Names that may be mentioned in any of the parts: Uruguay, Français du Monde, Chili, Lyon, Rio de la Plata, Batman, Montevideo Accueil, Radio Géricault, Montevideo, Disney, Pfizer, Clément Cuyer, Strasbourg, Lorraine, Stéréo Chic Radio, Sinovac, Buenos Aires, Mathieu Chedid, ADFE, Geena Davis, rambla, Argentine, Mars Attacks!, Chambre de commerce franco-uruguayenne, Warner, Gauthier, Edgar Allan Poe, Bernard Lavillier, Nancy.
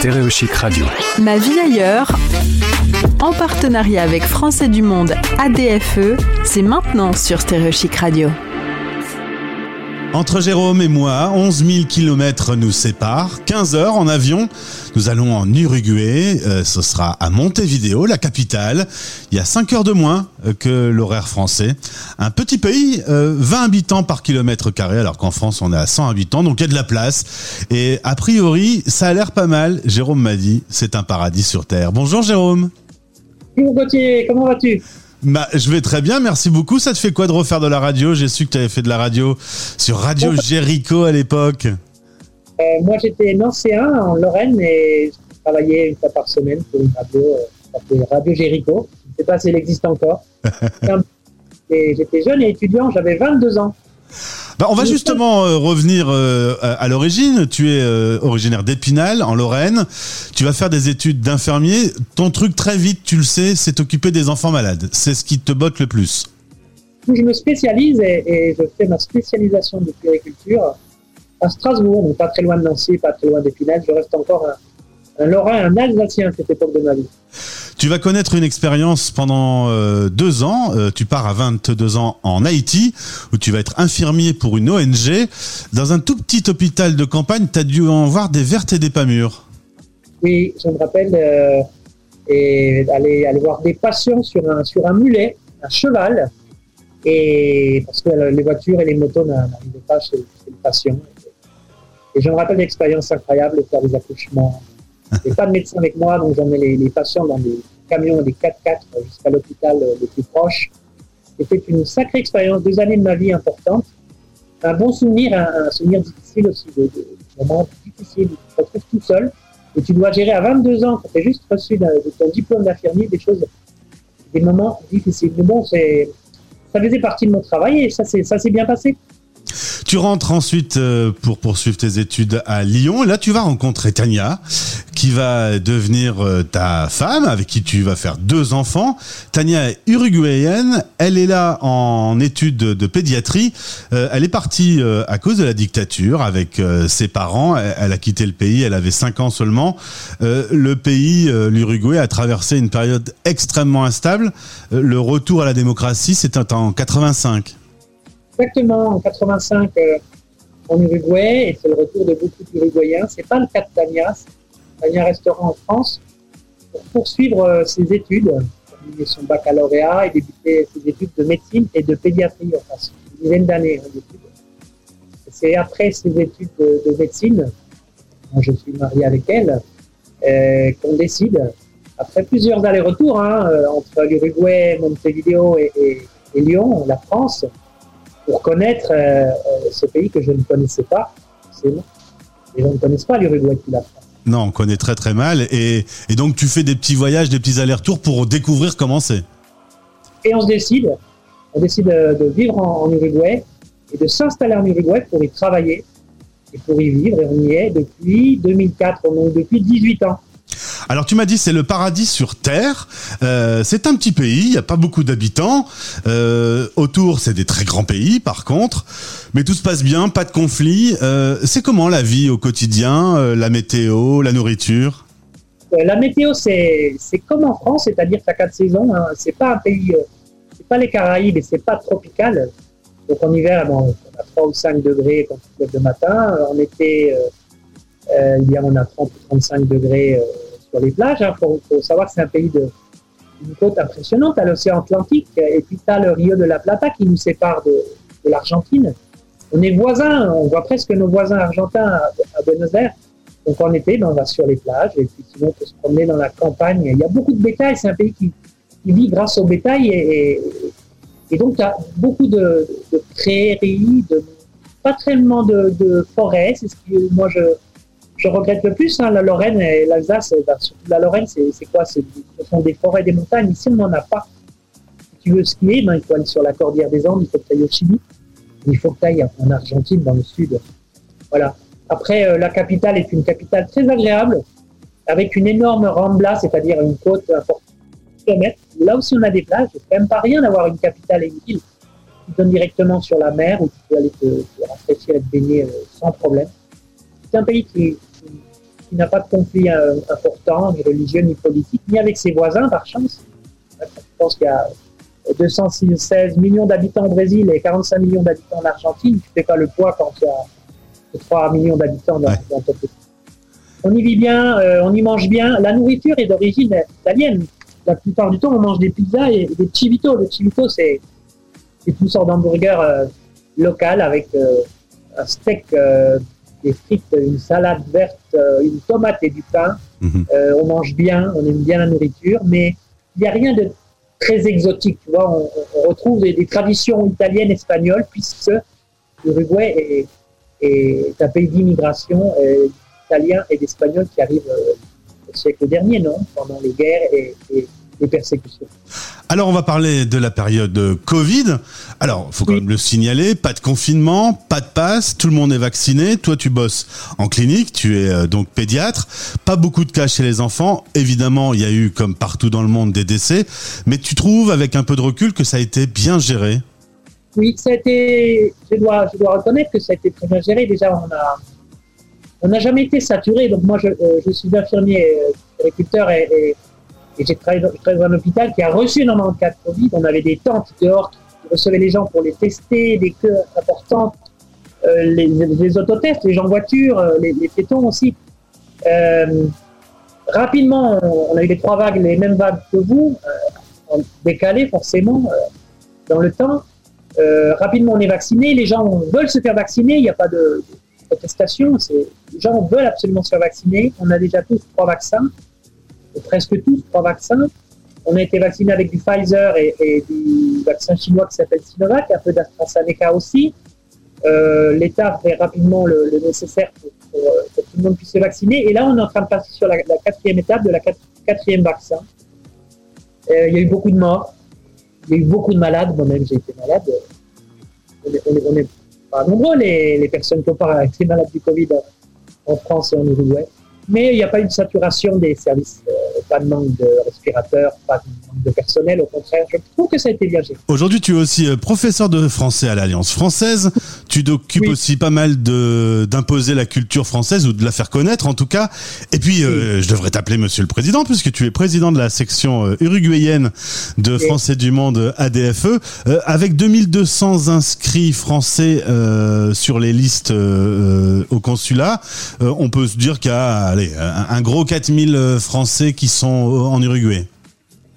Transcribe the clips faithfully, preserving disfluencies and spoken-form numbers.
Stéréo Chic Radio. Ma vie ailleurs, en partenariat avec Français du Monde, A D F E, c'est maintenant sur Stéréo Chic Radio. Entre Jérôme et moi, onze mille kilomètres nous séparent. quinze heures en avion, nous allons en Uruguay. Euh, ce sera à Montevideo, la capitale. Il y a cinq heures de moins que l'horaire français. Un petit pays, euh, vingt habitants par kilomètre carré, alors qu'en France, on est à cent habitants, donc il y a de la place. Et a priori, ça a l'air pas mal. Jérôme m'a dit, c'est un paradis sur Terre. Bonjour Jérôme. Bonjour Gauthier, comment vas-tu ? Bah, je vais très bien, merci beaucoup. Ça te fait quoi de refaire de la radio ? J'ai su que tu avais fait de la radio sur Radio Géricault à l'époque. Euh, moi, j'étais nancéen en Lorraine et je travaillais une fois par semaine pour une radio, euh, Radio Géricault. Je ne sais pas si elle existe encore. Et j'étais jeune et étudiant, j'avais vingt-deux ans. Bah, on va justement euh, revenir euh, à l'origine. Tu es euh, originaire d'Épinal, en Lorraine. Tu vas faire des études d'infirmier. Ton truc, très vite, tu le sais, c'est t'occuper des enfants malades. C'est ce qui te botte le plus. Je me spécialise et, et je fais ma spécialisation de puériculture à Strasbourg, donc pas très loin de Nancy, pas très loin d'Épinal. Je reste encore un, un Lorrain, un Alsacien à cette époque de ma vie. Tu vas connaître une expérience pendant euh, deux ans. Euh, tu pars à vingt-deux ans en Haïti, où tu vas être infirmier pour une O N G. Dans un tout petit hôpital de campagne, tu as dû en voir des vertes et des pas mûres. Oui, je me rappelle euh, et aller, aller voir des patients sur un, sur un mulet, un cheval, et, parce que les voitures et les motos n'arrivaient pas chez, chez le patient. Et je me rappelle l'expérience incroyable de faire des accouchements. J'ai pas de médecin avec moi, donc j'emmenais les, les patients dans des camions, des quatre-quatre jusqu'à l'hôpital le plus proche. C'était une sacrée expérience, deux années de ma vie importante. Un bon souvenir, un, un souvenir difficile aussi, de, de, de moments difficiles. Tu te retrouves tout seul et tu dois gérer à vingt-deux ans, quand tu as juste reçu de, de ton diplôme d'infirmier, des choses, des moments difficiles. Mais bon, c'est, ça faisait partie de mon travail et ça, c'est, ça s'est bien passé. Tu rentres ensuite pour poursuivre tes études à Lyon. Là, tu vas rencontrer Tania, qui va devenir ta femme, avec qui tu vas faire deux enfants. Tania est uruguayenne. Elle est là en études de pédiatrie. Elle est partie à cause de la dictature avec ses parents. Elle a quitté le pays. Elle avait cinq ans seulement. Le pays, l'Uruguay, a traversé une période extrêmement instable. Le retour à la démocratie, c'était en quatre-vingt-cinq. Exactement, en quatre-vingt-cinq euh, en Uruguay, et c'est le retour de beaucoup d'Uruguayens. Ce n'est pas le cas de Tania. Tania restera en France pour poursuivre euh, ses études, terminer son baccalauréat et débuter ses études de médecine et de pédiatrie, enfin, une dizaine d'années hein, d'études. C'est après ses études de, de médecine, quand je suis marié avec elle, euh, qu'on décide, après plusieurs allers-retours hein, entre l'Uruguay, Montevideo et, et, et Lyon, la France, pour connaître euh, ce pays que je ne connaissais pas. C'est bon. Les gens ne connaissent pas l'Uruguay depuis la France. Non, on connaît très très mal. Et, et donc tu fais des petits voyages, des petits allers-retours pour découvrir comment c'est. Et on se décide, on décide de vivre en, en Uruguay et de s'installer en Uruguay pour y travailler et pour y vivre. Et on y est depuis deux mille quatre, donc depuis dix-huit ans. Alors tu m'as dit c'est le paradis sur Terre, euh, c'est un petit pays, il n'y a pas beaucoup d'habitants, euh, autour c'est des très grands pays par contre, mais tout se passe bien, pas de conflit, euh, c'est comment la vie au quotidien, euh, la météo, la nourriture ? La météo c'est, c'est comme en France, c'est-à-dire t'as quatre saisons, hein. C'est pas un pays, c'est pas les Caraïbes et c'est pas tropical, donc en hiver bon, on a trois ou cinq degrés quand on se lève le matin, en été euh, il y a, on a trente ou trente-cinq degrés euh, sur les plages, hein, faut, faut savoir que c'est un pays de, d'une côte impressionnante, à l'océan Atlantique, et puis t'as le Rio de la Plata qui nous sépare de, de l'Argentine. On est voisins, on voit presque nos voisins argentins à, à Buenos Aires. Donc en été, ben, on va sur les plages, et puis sinon on peut se promener dans la campagne. Il y a beaucoup de bétail, c'est un pays qui, qui vit grâce au bétail, et, et, et donc t'as beaucoup de, de prairies, de, pas tellement de, de forêts, c'est ce que moi je... Je regrette le plus, hein, la Lorraine et l'Alsace, ben, surtout la Lorraine, c'est, c'est quoi c'est, ce sont des forêts, des montagnes. Ici, on n'en a pas. Si tu veux skier, ben, il faut aller sur la cordillère des Andes, il faut que tu ailles au Chili, il faut que tu ailles en Argentine, dans le sud. Voilà. Après, euh, la capitale est une capitale très agréable, avec une énorme rambla, c'est-à-dire une côte importante de kilomètres. Là aussi, on a des plages. C'est quand même pas rien d'avoir une capitale et une ville qui donne directement sur la mer, où tu peux aller te, te rafraîchir et te baigner euh, sans problème. C'est un pays qui qui n'a pas de conflit euh, important, ni religieux, ni politique, ni avec ses voisins, par chance. Je pense qu'il y a deux cent seize millions d'habitants au Brésil et quarante-cinq millions d'habitants en Argentine. Tu fais pas le poids quand il y a trois millions d'habitants dans, ouais. dans ton pays. On y vit bien, euh, on y mange bien. La nourriture est d'origine italienne. La plupart du temps, on mange des pizzas et des chivitos. Le chivito, c'est, c'est tout sort d'hamburger euh, local avec euh, un steak, euh, des frites, une salade verte, euh, une tomate et du pain. Mm-hmm. Euh, on mange bien, on aime bien la nourriture, mais il n'y a rien de très exotique. Tu vois, on, on retrouve des, des traditions italiennes, espagnoles, puisque l'Uruguay est, est un pays d'immigration et, d'Italiens et d'Espagnols qui arrivent euh, au siècle dernier, non ? Pendant les guerres et, et les persécutions. Alors, on va parler de la période Covid. Alors, il faut quand oui. même le signaler, pas de confinement, pas de passe, tout le monde est vacciné. Toi, tu bosses en clinique, tu es euh, donc pédiatre. Pas beaucoup de cas chez les enfants. Évidemment, il y a eu, comme partout dans le monde, des décès. Mais tu trouves, avec un peu de recul, que ça a été bien géré ? Oui, ça a été... Je dois, je dois reconnaître que ça a été très bien géré. Déjà, on a... On n'a jamais été saturé, donc moi je, euh, je suis infirmier, euh, agriculteur et, et, et j'ai travaillé dans, travaillé dans un hôpital qui a reçu énormément de cas de Covid. On avait des tentes dehors qui recevaient les gens pour les tester, des queues importantes, euh, les, les autotests, les gens en voiture, les, les piétons aussi. Euh, rapidement, on, on a eu les trois vagues, les mêmes vagues que vous, euh, décalées forcément euh, dans le temps. Euh, rapidement, on est vacciné, les gens veulent se faire vacciner, il n'y a pas de... protestation, c'est, les gens veulent absolument se faire vacciner. On a déjà tous trois vaccins, ou presque tous trois vaccins. On a été vacciné avec du Pfizer et, et du vaccin chinois qui s'appelle Sinovac, un peu d'AstraZeneca aussi. Euh, L'État fait rapidement le, le nécessaire pour, pour, pour que tout le monde puisse se vacciner. Et là, on est en train de passer sur la, la quatrième étape de la quatre, quatrième vaccin. Euh, il y a eu beaucoup de morts, il y a eu beaucoup de malades. Moi-même, j'ai été malade. On est, on est, on est pas nombreux les, les personnes qui ont pas été malades du Covid en France et en Uruguay. Mais il n'y a pas eu de saturation des services, euh, pas de manque de respirateurs, pas de manque de personnel, au contraire. Je trouve que ça a été bien géré. Aujourd'hui, tu es aussi euh, professeur de français à l'Alliance française. Tu t'occupes oui. aussi pas mal de, d'imposer la culture française ou de la faire connaître en tout cas. Et puis, euh, oui. je devrais t'appeler Monsieur le Président puisque tu es président de la section euh, uruguayenne de oui. Français du Monde A D F E. Euh, avec deux mille deux cents inscrits français euh, sur les listes euh, au consulat, euh, on peut se dire qu'à Allez, un gros quatre mille Français qui sont en Uruguay.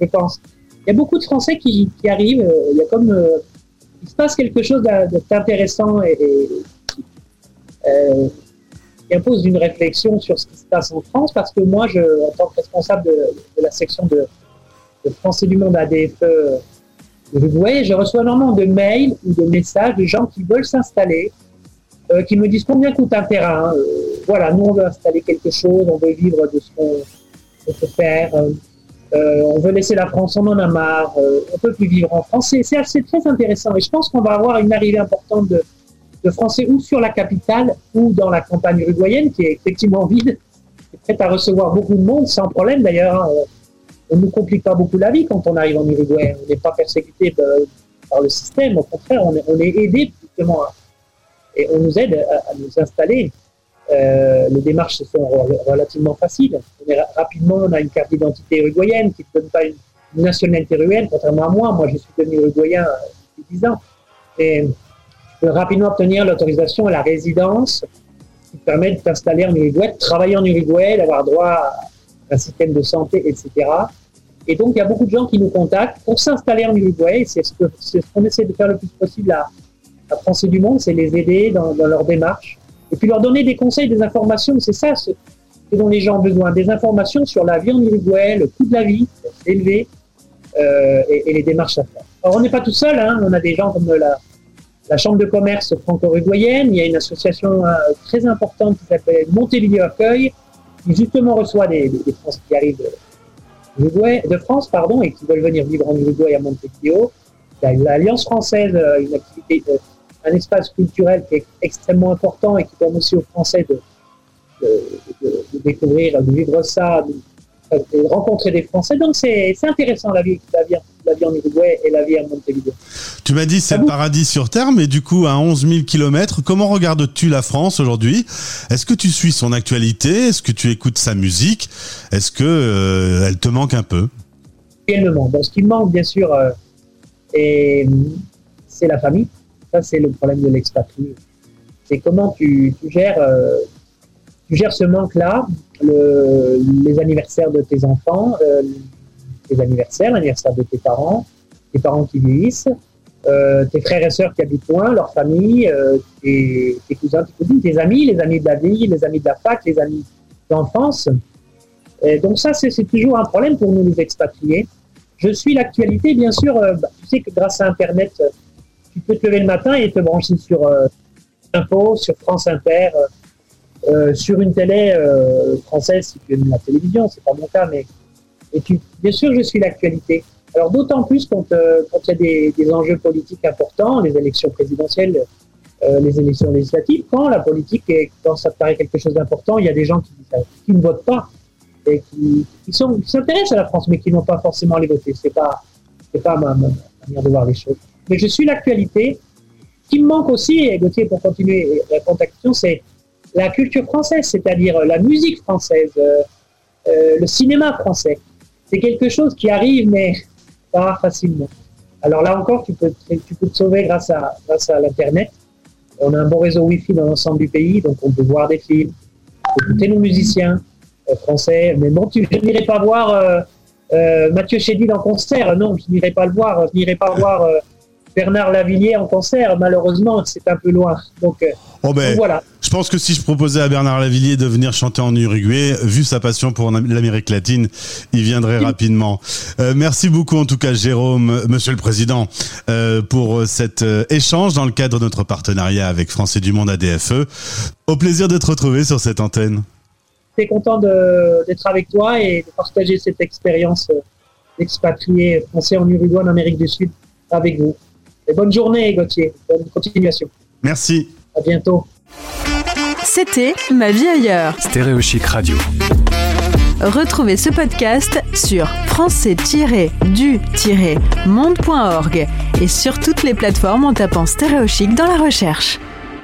Je pense. Il y a beaucoup de Français qui, qui arrivent. Il y a comme euh, il se passe quelque chose d'intéressant et, et euh, qui impose une réflexion sur ce qui se passe en France. Parce que moi, je, en tant que responsable de, de la section de, de Français du Monde A D F E Uruguay, je reçois énormément de mails ou de messages de gens qui veulent s'installer, euh, qui me disent combien coûte un terrain. Euh, Voilà, nous on veut installer quelque chose, on veut vivre de ce qu'on peut faire, euh, on veut laisser la France, on en a marre, euh, on ne peut plus vivre en France. C'est, c'est assez très intéressant et je pense qu'on va avoir une arrivée importante de, de Français ou sur la capitale ou dans la campagne uruguayenne qui est effectivement vide, qui est prête à recevoir beaucoup de monde sans problème d'ailleurs. On ne nous complique pas beaucoup la vie quand on arrive en Uruguay, on n'est pas persécuté par le système, au contraire on est, on est aidé justement et on nous aide à, à nous installer. Euh, les démarches sont relativement faciles. On est ra- rapidement, on a une carte d'identité uruguayenne qui ne donne pas une, une nationalité uruguayenne, contrairement à moi. Moi, je suis devenu uruguayen euh, depuis dix ans. Et je peux rapidement obtenir l'autorisation à la résidence qui permet de t'installer en Uruguay, de travailler en Uruguay, d'avoir droit à un système de santé, et cetera. Et donc, il y a beaucoup de gens qui nous contactent pour s'installer en Uruguay. C'est ce, que, c'est ce qu'on essaie de faire le plus possible à, à Français du Monde, c'est les aider dans, dans leur démarche. Et puis leur donner des conseils, des informations, c'est ça ce dont les gens ont besoin, des informations sur la vie en Uruguay, le coût de la vie, c'est élevé, euh, et, et les démarches à faire. Alors on n'est pas tout seul, hein, on a des gens comme la, la Chambre de commerce franco-uruguayenne, il y a une association euh, très importante qui s'appelle Montevideo Accueil, qui justement reçoit des, des, des Français qui arrivent de, Uruguay, de France pardon, et qui veulent venir vivre en Uruguay à Montevideo. Il y a l'Alliance française, euh, une activité... Euh, un espace culturel qui est extrêmement important et qui permet aussi aux Français de, de, de, de découvrir, de vivre ça, de, de rencontrer des Français. Donc c'est, c'est intéressant la vie, la vie la vie en Uruguay et la vie à Montevideo. Tu m'as dit c'est ah le vous. paradis sur Terre, mais du coup à onze mille kilomètres, comment regardes-tu la France aujourd'hui ? Est-ce que tu suis son actualité ? Est-ce que tu écoutes sa musique ? Est-ce que euh, elle te manque un peu ? Elle me manque. Ce qui me manque bien sûr, euh, et, c'est la famille. Ça c'est le problème de l'expatrié. C'est comment tu, tu gères... Euh, Tu gères ce manque-là, le, les anniversaires de tes enfants, euh, tes anniversaires, l'anniversaire de tes parents, tes parents qui vieillissent, euh, tes frères et sœurs qui habitent loin, leur famille, euh, tes, tes cousins, tes cousines, tes amis, les amis de la vie, les amis de la fac, les amis d'enfance. Et donc ça, c'est, c'est toujours un problème pour nous, les expatriés. Je suis l'actualité, bien sûr. Euh, bah, tu sais que grâce à Internet, tu peux te lever le matin et te brancher sur euh, Info, sur France Inter, euh, Euh, sur une télé euh, française, si tu aimes la télévision, c'est pas mon cas, mais et tu, bien sûr, je suis l'actualité. Alors d'autant plus quand euh, quand il y a des, des enjeux politiques importants, les élections présidentielles, euh, les élections législatives, quand la politique est, quand ça te paraît quelque chose d'important, il y a des gens qui, qui ne votent pas et qui, qui, sont, qui s'intéressent à la France, mais qui n'ont pas forcément les voter. C'est pas c'est pas ma, ma manière de voir les choses. Mais je suis l'actualité. Ce qui me manque aussi, et Gauthier, pour continuer la contaction, c'est la culture française, c'est-à-dire la musique française, euh, euh, le cinéma français. C'est quelque chose qui arrive, mais pas facilement. Alors là encore, tu peux te, tu peux te sauver grâce à, grâce à l'Internet. On a un bon réseau Wi-Fi dans l'ensemble du pays, donc on peut voir des films, écouter nos musiciens euh, français. Mais bon, tu, je n'irai pas voir euh, euh, Mathieu Chedid en concert. Non, je n'irai pas le voir. Je n'irai pas voir euh, Bernard Lavillier en concert. Malheureusement, c'est un peu loin. Donc... Euh, Oh ben, voilà. Je pense que si je proposais à Bernard Lavillier de venir chanter en Uruguay, vu sa passion pour l'Amérique latine, il viendrait rapidement. Euh, merci beaucoup en tout cas Jérôme, Monsieur le Président, euh, pour cet euh, échange dans le cadre de notre partenariat avec Français du Monde A D F E. Au plaisir de te retrouver sur cette antenne. Très content de, d'être avec toi et de partager cette expérience d'expatrié français en Uruguay, en Amérique du Sud, avec vous. Et bonne journée Gauthier, bonne continuation. Merci. À bientôt. C'était Ma vie ailleurs. Stéréo Chic Radio. Retrouvez ce podcast sur français du monde point org et sur toutes les plateformes en tapant Stéréo Chic dans la recherche.